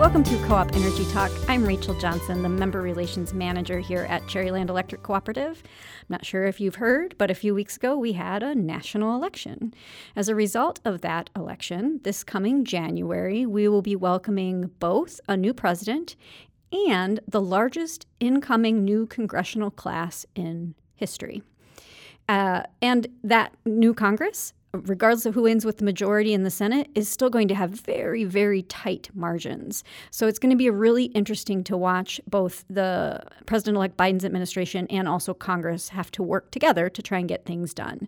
Welcome to Co-op Energy Talk. I'm Rachel Johnson, the Member Relations Manager here at Cherryland Electric Cooperative. I'm not sure if you've heard, but a few weeks ago we had a national election. As a result of that election, this coming January, we will be welcoming both a new president and the largest incoming new congressional class in history. And that new Congress, regardless of who wins with the majority in the Senate, is still going to have very, very tight margins. So it's going to be really interesting to watch both the President-elect Biden's administration and also Congress have to work together to try and get things done.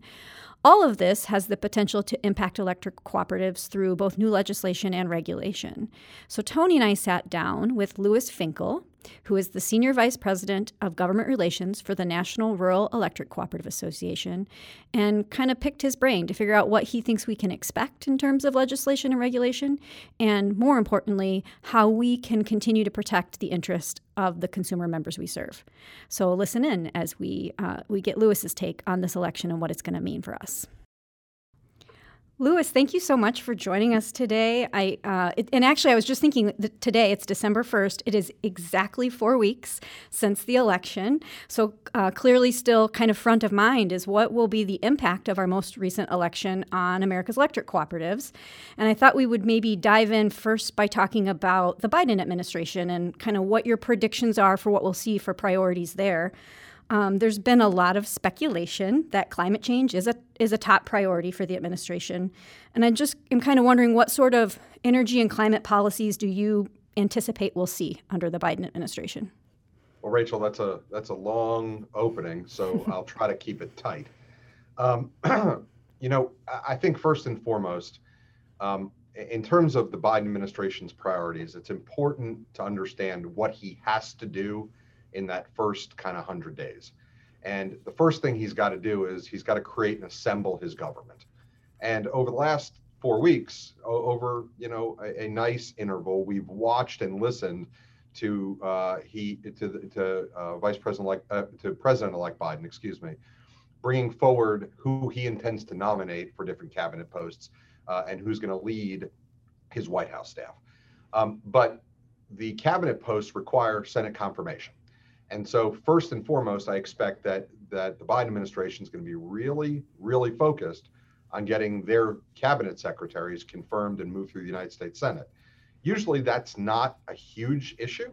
All of this has the potential to impact electric cooperatives through both new legislation and regulation. So Tony and I sat down with Lewis Finkel, who is the Senior Vice President of Government Relations for the National Rural Electric Cooperative Association, and kind of picked his brain to figure out what he thinks we can expect in terms of legislation and regulation, and more importantly, how we can continue to protect the interest of the consumer members we serve. So listen in as we get Lewis's take on this election and what it's going to mean for us. Lewis, thank you so much for joining us today. I was just thinking that today, it's December 1st. It is exactly 4 weeks since the election. So clearly still kind of front of mind is what will be the impact of our most recent election on America's electric cooperatives. And I thought we would maybe dive in first by talking about the Biden administration and kind of what your predictions are for what we'll see for priorities there. There's been a lot of speculation that climate change is a top priority for the administration. And I just am kind of wondering what sort of energy and climate policies do you anticipate we'll see under the Biden administration? Well, Rachel, that's a long opening, so I'll try to keep it tight. I think first and foremost, in terms of the Biden administration's priorities, it's important to understand what he has to do in that first kind of 100 days. And the first thing he's got to do is he's got to create and assemble his government. And over the last 4 weeks, over a nice interval, we've watched and listened to President-elect Biden, bringing forward who he intends to nominate for different cabinet posts and who's going to lead his White House staff. But the cabinet posts require Senate confirmation. And so first and foremost, I expect that the Biden administration is going to be really, really focused on getting their cabinet secretaries confirmed and moved through the United States Senate. Usually that's not a huge issue,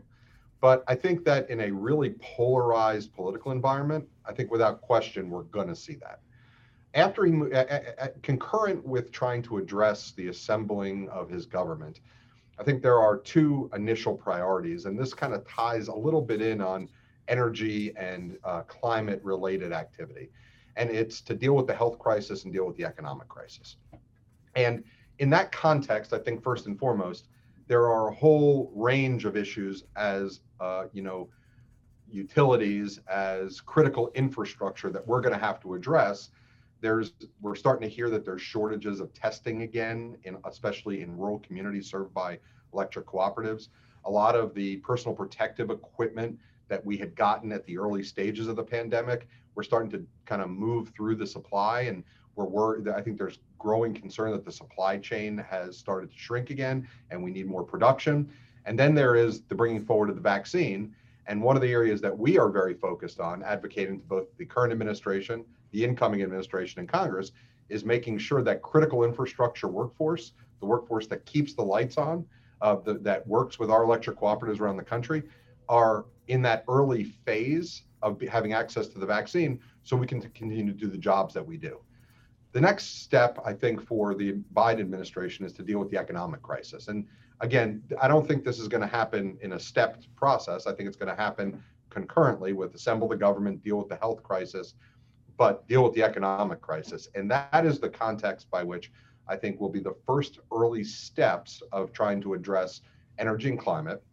but I think that in a really polarized political environment, I think without question, we're going to see that. After concurrent with trying to address the assembling of his government, I think there are two initial priorities, and this kind of ties a little bit in on energy and climate related activity. And it's to deal with the health crisis and deal with the economic crisis. And in that context, I think first and foremost, there are a whole range of issues as, utilities, as critical infrastructure that we're going to have to address. We're starting to hear that there's shortages of testing again, especially in rural communities served by electric cooperatives. A lot of the personal protective equipment that we had gotten at the early stages of the pandemic, we're starting to kind of move through the supply, and we're worried. I think there's growing concern that the supply chain has started to shrink again, and we need more production. And then there is the bringing forward of the vaccine. And one of the areas that we are very focused on, advocating to both the current administration, the incoming administration, and Congress, is making sure that critical infrastructure workforce, the workforce that keeps the lights on, that works with our electric cooperatives around the country, are in that early phase of having access to the vaccine so we can continue to do the jobs that we do. The next step, I think, for the Biden administration is to deal with the economic crisis. And again, I don't think this is going to happen in a stepped process. I think it's going to happen concurrently with assemble the government, deal with the health crisis, but deal with the economic crisis. And that is the context by which I think will be the first early steps of trying to address energy and climate.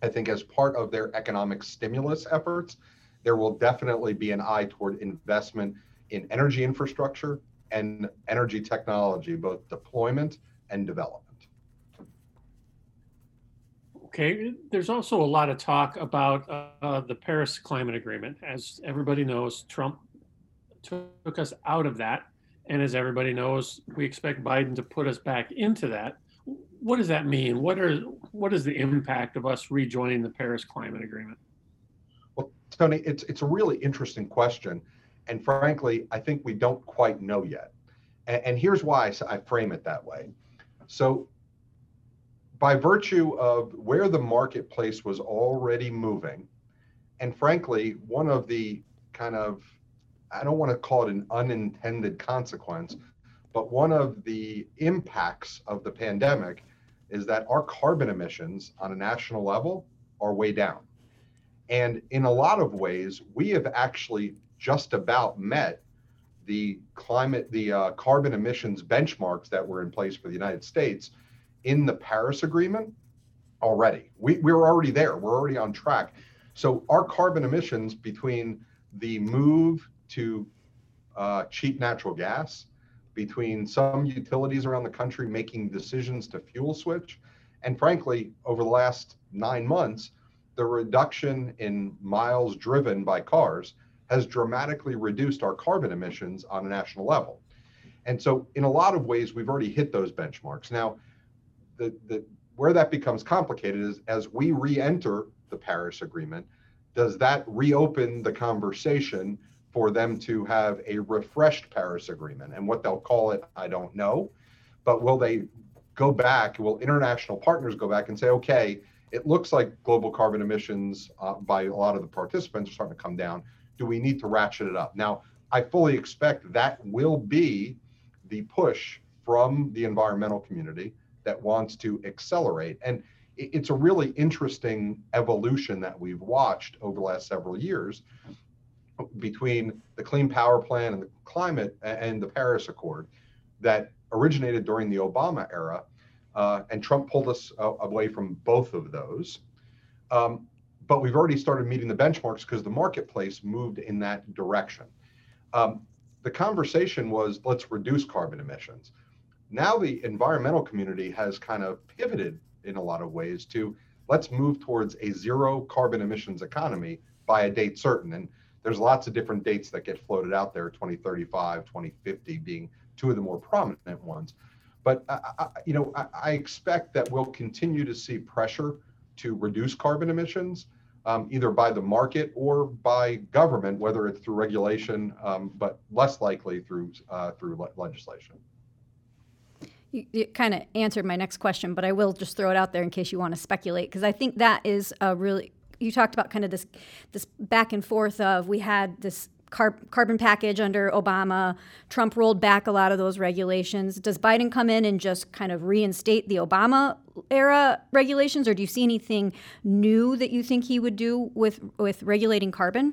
I think as part of their economic stimulus efforts, there will definitely be an eye toward investment in energy infrastructure and energy technology, both deployment and development. Okay, there's also a lot of talk about the Paris Climate Agreement. As everybody knows, Trump took us out of that. And as everybody knows, we expect Biden to put us back into that, what does that mean? What is the impact of us rejoining the Paris Climate Agreement? Well, Tony, it's a really interesting question. And frankly, I think we don't quite know yet. And here's why I frame it that way. So by virtue of where the marketplace was already moving, and frankly, one of the kind of, I don't want to call it an unintended consequence, but one of the impacts of the pandemic is that our carbon emissions on a national level are way down. And in a lot of ways, we have actually just about met the carbon emissions benchmarks that were in place for the United States in the Paris Agreement already. We're already there, we're already on track. So our carbon emissions between the move to cheap natural gas, between some utilities around the country making decisions to fuel switch, and frankly, over the last 9 months, the reduction in miles driven by cars has dramatically reduced our carbon emissions on a national level. And so in a lot of ways, we've already hit those benchmarks. Now, where that becomes complicated is as we re-enter the Paris Agreement, does that reopen the conversation for them to have a refreshed Paris Agreement? And what they'll call it, I don't know, but will they go back, will international partners go back and say, okay, it looks like global carbon emissions by a lot of the participants are starting to come down. Do we need to ratchet it up? Now, I fully expect that will be the push from the environmental community that wants to accelerate. And it's a really interesting evolution that we've watched over the last several years between the Clean Power Plan and the climate and the Paris Accord that originated during the Obama era. And Trump pulled us away from both of those. But we've already started meeting the benchmarks because the marketplace moved in that direction. The conversation was, let's reduce carbon emissions. Now the environmental community has kind of pivoted in a lot of ways to, let's move towards a zero carbon emissions economy by a date certain. And there's lots of different dates that get floated out there, 2035, 2050 being two of the more prominent ones. But I expect that we'll continue to see pressure to reduce carbon emissions, either by the market or by government, whether it's through regulation, but less likely through legislation. You kind of answered my next question, but I will just throw it out there in case you want to speculate, because I think that is a really, you talked about kind of this back and forth of, we had this carbon package under Obama. Trump rolled back a lot of those regulations. Does Biden come in and just kind of reinstate the Obama era regulations, or do you see anything new that you think he would do with regulating carbon?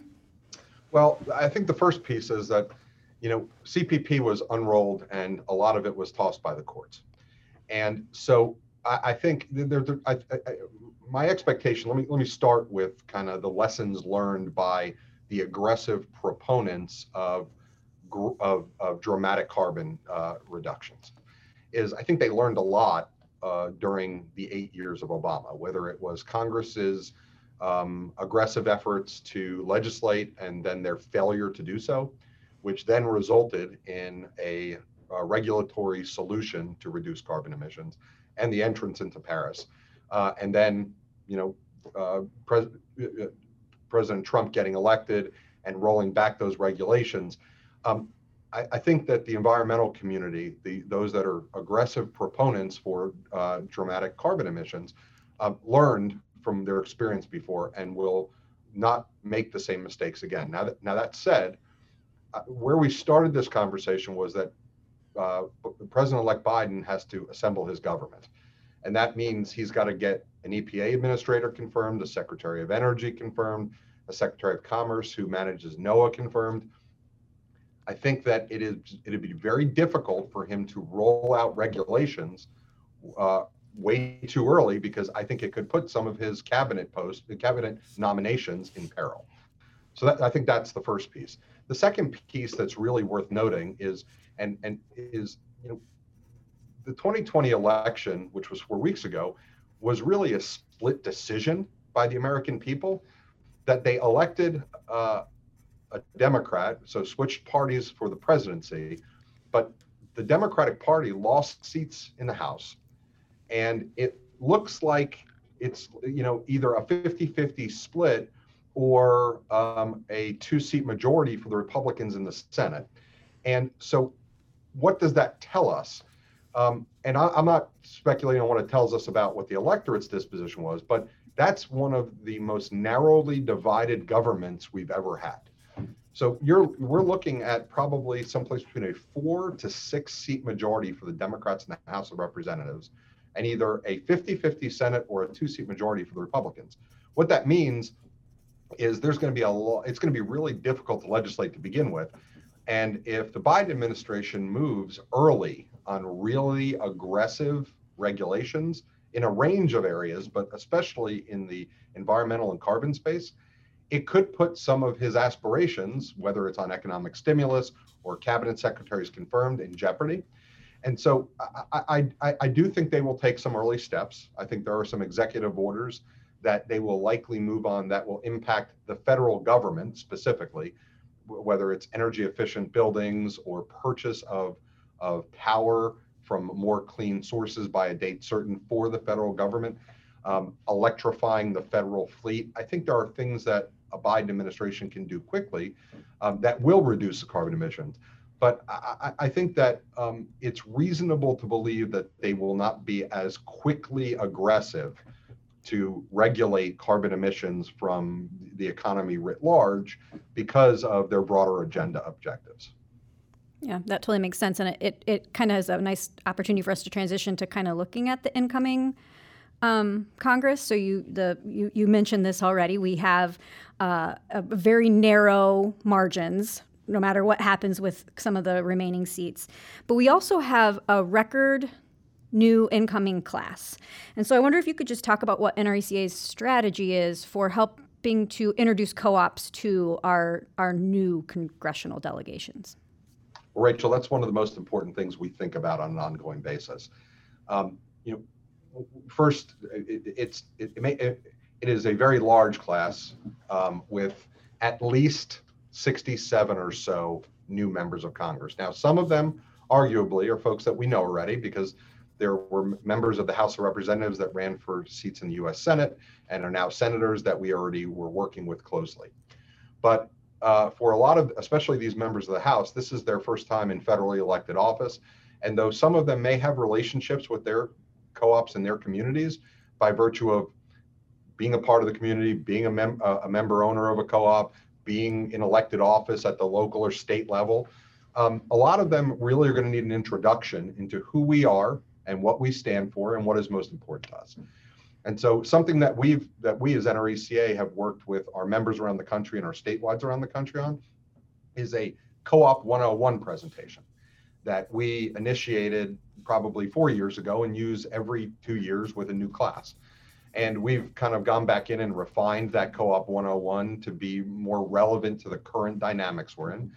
Well, I think the first piece is that, CPP was unrolled and a lot of it was tossed by the courts. And so I think my expectation, let me start with kind of the lessons learned by the aggressive proponents of dramatic carbon reductions, is I think they learned a lot during the 8 years of Obama, whether it was Congress's aggressive efforts to legislate and then their failure to do so, which then resulted in a regulatory solution to reduce carbon emissions and the entrance into Paris. And then, President Trump getting elected and rolling back those regulations. I think that the environmental community, those that are aggressive proponents for dramatic carbon emissions, learned from their experience before and will not make the same mistakes again. Now that said, where we started this conversation was that President-elect Biden has to assemble his government. And that means he's got to get an EPA administrator confirmed, a Secretary of Energy confirmed, a Secretary of Commerce who manages NOAA confirmed. I think that it'd be very difficult for him to roll out regulations way too early, because I think it could put some of his cabinet nominations in peril. So I think that's the first piece. The second piece that's really worth noting is, the 2020 election, which was 4 weeks ago, was really a split decision by the American people, that they elected a Democrat, so switched parties for the presidency, but the Democratic Party lost seats in the House And it looks like it's, you know, either a 50-50 split or a two-seat majority for the Republicans in the Senate. And so what does that tell us? And I'm not speculating on what it tells us about what the electorate's disposition was, but that's one of the most narrowly divided governments we've ever had. So we're looking at probably someplace between a 4 to 6 seat majority for the Democrats in the House of Representatives, and either a 50-50 Senate or a 2 seat majority for the Republicans. What that means is there's going to be it's going to be really difficult to legislate to begin with. And if the Biden administration moves early on really aggressive regulations in a range of areas, but especially in the environmental and carbon space, it could put some of his aspirations, whether it's on economic stimulus or cabinet secretaries confirmed, in jeopardy. And so I do think they will take some early steps. I think there are some executive orders that they will likely move on that will impact the federal government specifically, whether it's energy efficient buildings or purchase of power from more clean sources by a date certain for the federal government, electrifying the federal fleet. I think there are things that a Biden administration can do quickly that will reduce the carbon emissions. But I think that it's reasonable to believe that they will not be as quickly aggressive to regulate carbon emissions from the economy writ large because of their broader agenda objectives. Yeah, that totally makes sense. And it kind of has a nice opportunity for us to transition to kind of looking at the incoming Congress. So you mentioned this already. We have a very narrow margins, no matter what happens with some of the remaining seats. But we also have a record new incoming class. And so I wonder if you could just talk about what NRECA's strategy is for helping to introduce co-ops to our new congressional delegations. Rachel, that's one of the most important things we think about on an ongoing basis. First, it is a very large class with at least 67 or so new members of Congress. Now, some of them arguably are folks that we know already, because there were members of the House of Representatives that ran for seats in the U.S. Senate and are now senators that we already were working with closely. But for a lot of, especially these members of the House, this is their first time in federally elected office. And though some of them may have relationships with their co-ops in their communities by virtue of being a part of the community, being a member owner of a co-op, being in elected office at the local or state level, a lot of them really are going to need an introduction into who we are and what we stand for and what is most important to us. And so something that we as NRECA have worked with our members around the country and our statewides around the country on is a Co-op 101 presentation that we initiated probably 4 years ago and use every 2 years with a new class. And we've kind of gone back in and refined that Co-op 101 to be more relevant to the current dynamics we're in.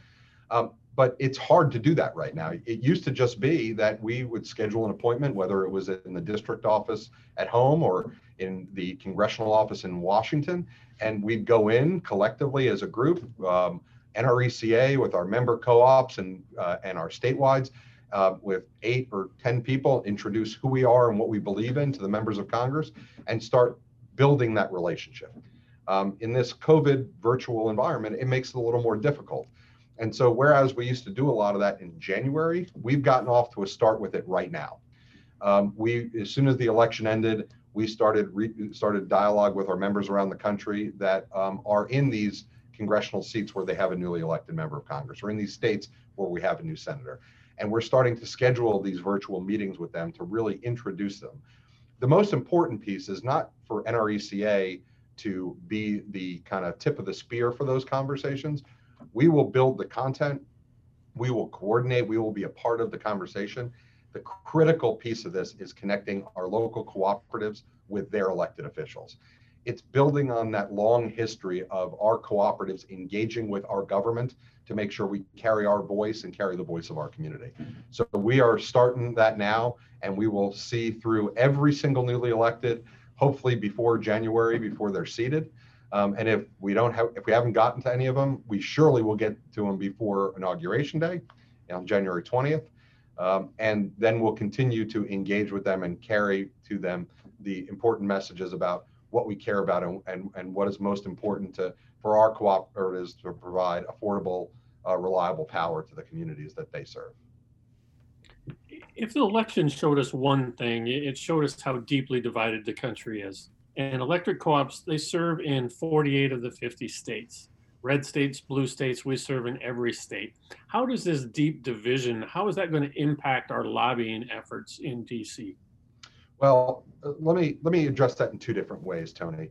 But it's hard to do that right now. It used to just be that we would schedule an appointment, whether it was in the district office at home or in the congressional office in Washington, and we'd go in collectively as a group, NRECA with our member co-ops and our statewides with 8 or 10 people, introduce who we are and what we believe in to the members of Congress and start building that relationship. In this COVID virtual environment, it makes it a little more difficult. And so whereas we used to do a lot of that in January, we've gotten off to a start with it right now. As soon as the election ended, we started dialogue with our members around the country that are in these congressional seats where they have a newly elected member of Congress, or in these states where we have a new senator. And we're starting to schedule these virtual meetings with them to really introduce them. The most important piece is not for NRECA to be the kind of tip of the spear for those conversations. We will build the content, we will coordinate, we will be a part of the conversation. The critical piece of this is connecting our local cooperatives with their elected officials. It's building on that long history of our cooperatives engaging with our government to make sure we carry our voice and carry the voice of our community. So we are starting that now, and we will see through every single newly elected, hopefully before January, before they're seated. And if we haven't gotten to any of them, we surely will get to them before Inauguration Day on January 20th. And then we'll continue to engage with them and carry to them the important messages about what we care about and what is most important for our cooperatives to provide affordable, reliable power to the communities that they serve. If the election showed us one thing, it showed us how deeply divided the country is. And electric co-ops, they serve in 48 of the 50 states. Red states, blue states, we serve in every state. How does this deep division, how is that going to impact our lobbying efforts in DC? Well, let me address that in two different ways, Tony.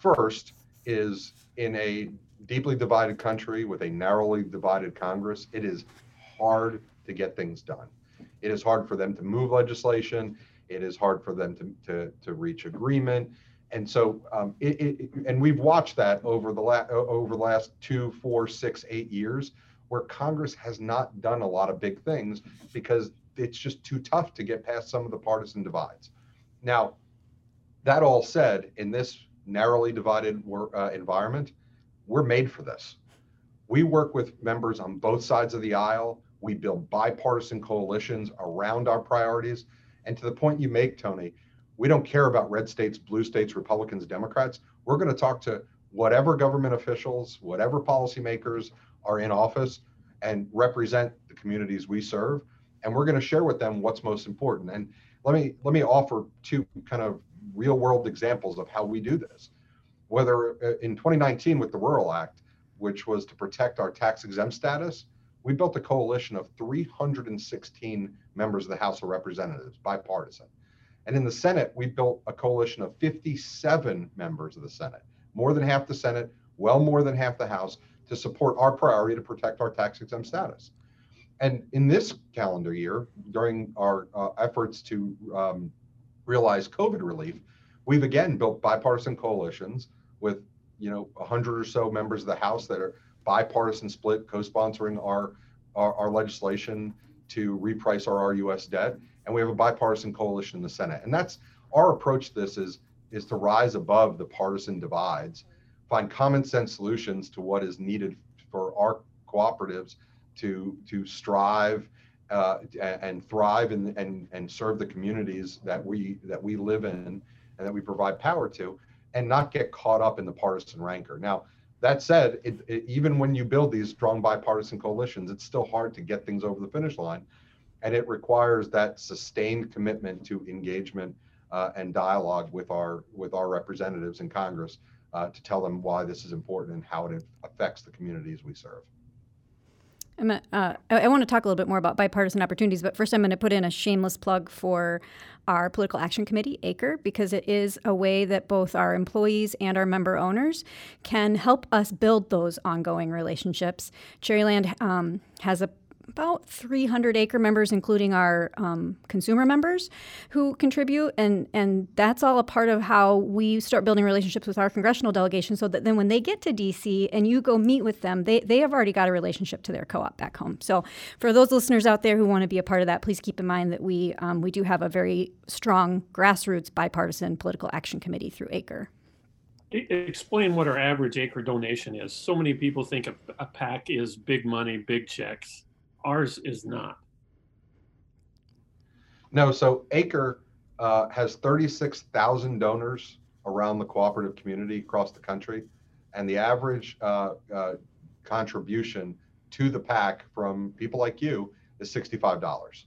First is, in a deeply divided country with a narrowly divided Congress, it is hard to get things done. It is hard for them to move legislation. It is hard for them to reach agreement. And so, and we've watched that over the last 2, 4, 6, 8 years, where Congress has not done a lot of big things because it's just too tough to get past some of the partisan divides. Now, that all said, in this narrowly divided environment, we're made for this. We work with members on both sides of the aisle. We build bipartisan coalitions around our priorities. And to the point you make, Tony, we don't care about red states, blue states, Republicans, Democrats. We're going to talk to whatever government officials, whatever policymakers are in office and represent the communities we serve. And we're going to share with them what's most important. And let me offer two kind of real world examples of how we do this. Whether in 2019 with the Rural Act, which was to protect our tax exempt status, we built a coalition of 316 members of the House of Representatives, bipartisan. And in the Senate, we built a coalition of 57 members of the Senate, more than half the Senate, well more than half the House, to support our priority to protect our tax-exempt status. And in this calendar year, during our efforts to realize COVID relief, we've again built bipartisan coalitions with 100 or so members of the House that are bipartisan split, co-sponsoring our legislation to reprice our RUS debt. And we have a bipartisan coalition in the Senate. And that's our approach to this is to rise above the partisan divides, find common sense solutions to what is needed for our cooperatives to strive and thrive and serve the communities that we live in and that we provide power to, and not get caught up in the partisan rancor. Now, that said, even when you build these strong bipartisan coalitions, it's still hard to get things over the finish line. And it requires that sustained commitment to engagement and dialogue with our representatives in Congress to tell them why this is important and how it affects the communities we serve. I want to talk a little bit more about bipartisan opportunities, but first I'm going to put in a shameless plug for our Political Action Committee, ACRE, because it is a way that both our employees and our member owners can help us build those ongoing relationships. Cherryland has about 300 ACRE members, including our consumer members who contribute. And that's all a part of how we start building relationships with our congressional delegation, so that then when they get to DC and you go meet with them, they have already got a relationship to their co-op back home. So for those listeners out there who want to be a part of that, please keep in mind that we do have a very strong grassroots bipartisan political action committee through ACRE. Explain what our average ACRE donation is. So many people think a PAC is big money, big checks. Ours is not. No, so ACRE has 36,000 donors around the cooperative community across the country, and the average contribution to the PAC from people like you is $65.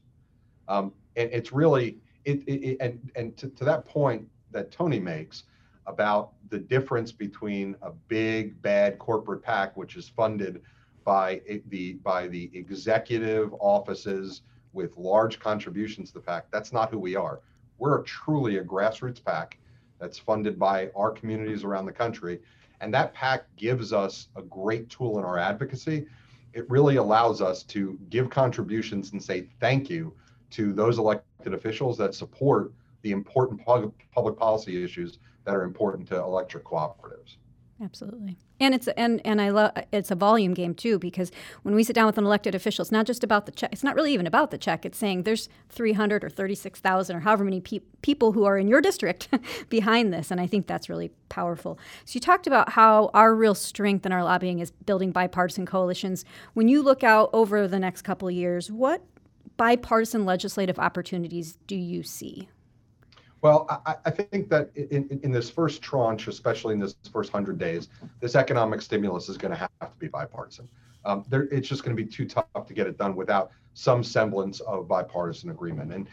And it's really to that point that Tony makes about the difference between a big bad corporate PAC, which is funded by the executive offices with large contributions to the PAC. That's not who we are. We're truly a grassroots PAC that's funded by our communities around the country. And that PAC gives us a great tool in our advocacy. It really allows us to give contributions and say thank you to those elected officials that support the important public policy issues that are important to electric cooperatives. Absolutely. And it's a volume game too, because when we sit down with an elected official, it's not just about the check. It's not really even about the check. It's saying there's 300 or 36,000 or however many people who are in your district behind this. And I think that's really powerful. So you talked about how our real strength in our lobbying is building bipartisan coalitions. When you look out over the next couple of years, what bipartisan legislative opportunities do you see? Well, I think that in this first tranche, especially in this first 100 days, this economic stimulus is going to have to be bipartisan. It's just going to be too tough to get it done without some semblance of bipartisan agreement. And,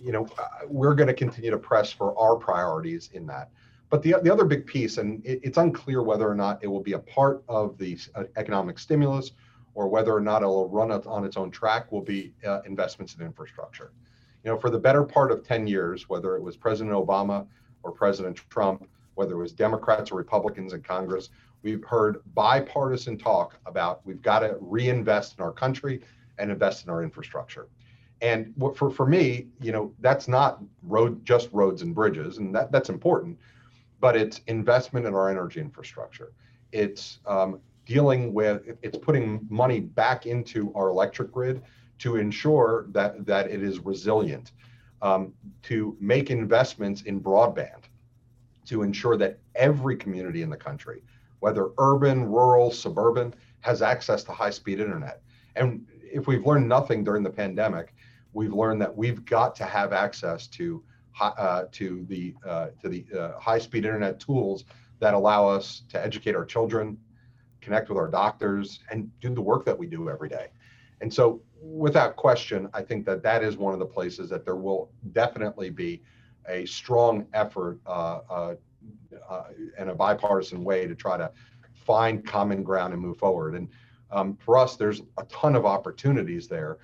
you know, we're going to continue to press for our priorities in that. But the other big piece, and it's unclear whether or not it will be a part of the economic stimulus or whether or not it will run on its own track, will be investments in infrastructure. You know, for the better part of 10 years, whether it was President Obama or President Trump, whether it was Democrats or Republicans in Congress, we've heard bipartisan talk about we've got to reinvest in our country and invest in our infrastructure. And for me, you know, that's not just roads and bridges, and that's important, but it's investment in our energy infrastructure. It's it's putting money back into our electric grid to ensure that it is resilient, to make investments in broadband, to ensure that every community in the country, whether urban, rural, suburban, has access to high-speed internet. And if we've learned nothing during the pandemic, we've learned that we've got to have access to the high-speed internet tools that allow us to educate our children, connect with our doctors, and do the work that we do every day. And so, without question, I think that is one of the places that there will definitely be a strong effort and a bipartisan way to try to find common ground and move forward. And for us, there's a ton of opportunities there,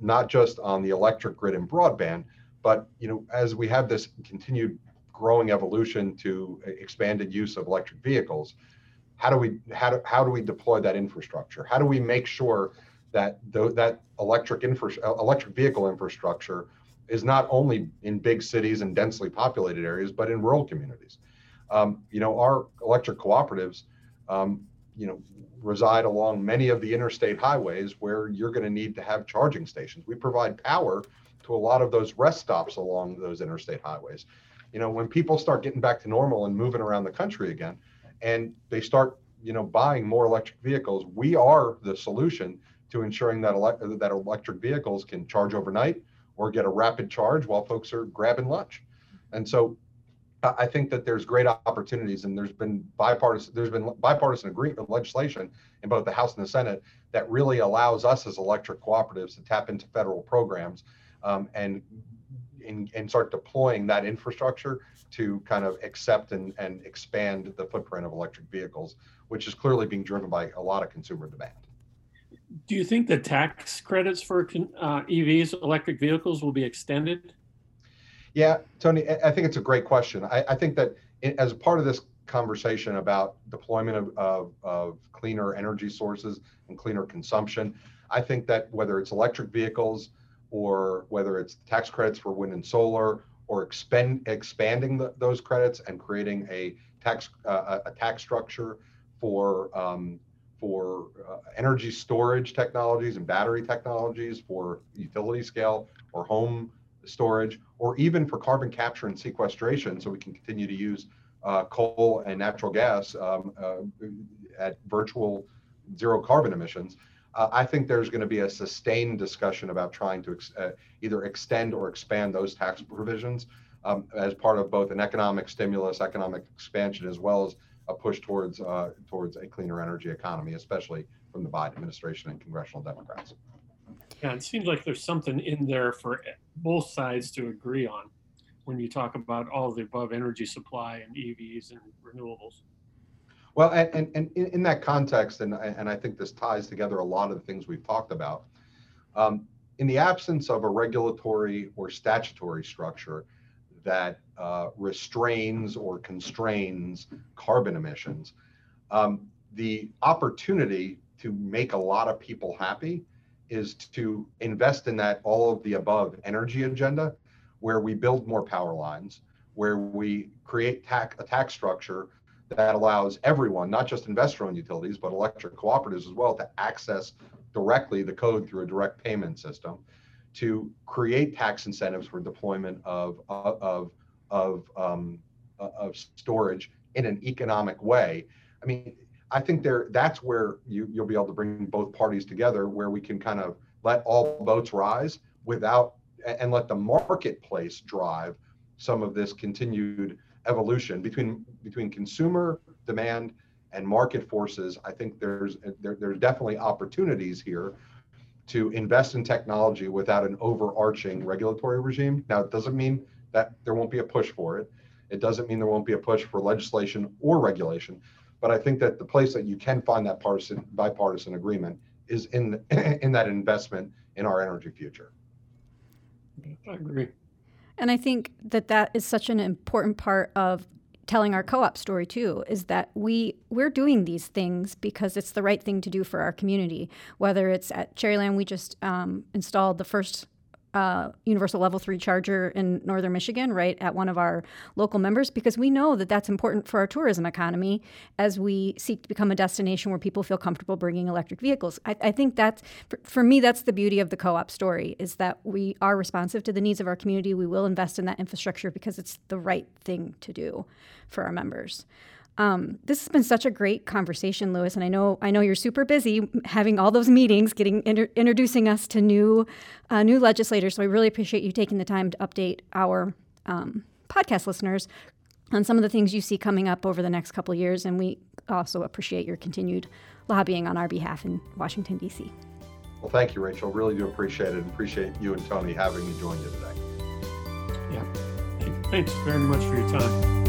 not just on the electric grid and broadband, but you know, as we have this continued growing evolution to expanded use of electric vehicles, how do we deploy that infrastructure? How do we make sure that electric vehicle infrastructure is not only in big cities and densely populated areas, but in rural communities? You know, our electric cooperatives, you know, reside along many of the interstate highways where you're going to need to have charging stations. We provide power to a lot of those rest stops along those interstate highways. You know, when people start getting back to normal and moving around the country again, and they start, you know, buying more electric vehicles, we are the solution to ensuring that electric vehicles can charge overnight or get a rapid charge while folks are grabbing lunch. And so I think that there's great opportunities, and there's been bipartisan agreement legislation in both the House and the Senate that really allows us as electric cooperatives to tap into federal programs and start deploying that infrastructure to kind of accept and expand the footprint of electric vehicles, which is clearly being driven by a lot of consumer demand. Do you think the tax credits for EVs, electric vehicles, will be extended? Yeah, Tony, I think it's a great question. I think that as part of this conversation about deployment of cleaner energy sources and cleaner consumption, I think that whether it's electric vehicles or whether it's tax credits for wind and solar or expanding those credits and creating a tax structure for energy storage technologies and battery technologies, for utility scale or home storage, or even for carbon capture and sequestration, so we can continue to use coal and natural gas at virtual zero carbon emissions. I think there's going to be a sustained discussion about trying to either extend or expand those tax provisions as part of both an economic stimulus, economic expansion, as well as a push towards a cleaner energy economy, especially from the Biden administration and congressional Democrats. Yeah, it seems like there's something in there for both sides to agree on when you talk about all the above energy supply and EVs and renewables. Well, and in that context, and I think this ties together a lot of the things we've talked about, in the absence of a regulatory or statutory structure that restrains or constrains carbon emissions, the opportunity to make a lot of people happy is to invest in that all of the above energy agenda, where we build more power lines, where we create a tax structure that allows everyone, not just investor-owned utilities, but electric cooperatives as well, to access directly the code through a direct payment system, to create tax incentives for deployment of storage in an economic way. I mean, I think that's where you'll be able to bring both parties together, where we can kind of let all boats rise, and let the marketplace drive some of this continued evolution between consumer demand and market forces. I think there's definitely opportunities here to invest in technology without an overarching regulatory regime. Now, it doesn't mean that there won't be a push for it. It doesn't mean there won't be a push for legislation or regulation. But I think that the place that you can find that bipartisan agreement is in that investment in our energy future. I agree. And I think that that is such an important part of telling our co-op story too, is that we're doing these things because it's the right thing to do for our community. Whether it's at Cherryland, we just installed the first universal level 3 charger in northern Michigan, right at one of our local members, because we know that that's important for our tourism economy as we seek to become a destination where people feel comfortable bringing electric vehicles. I think that's, for me, that's the beauty of the co-op story, is that we are responsive to the needs of our community. We will invest in that infrastructure because it's the right thing to do for our members. This has been such a great conversation, Lewis, and I know you're super busy having all those meetings, introducing us to new legislators. So I really appreciate you taking the time to update our podcast listeners on some of the things you see coming up over the next couple of years. And we also appreciate your continued lobbying on our behalf in Washington, D.C. Well, thank you, Rachel. Really do appreciate it, and appreciate you and Tony having me join you today. Yeah. Thanks very much for your time.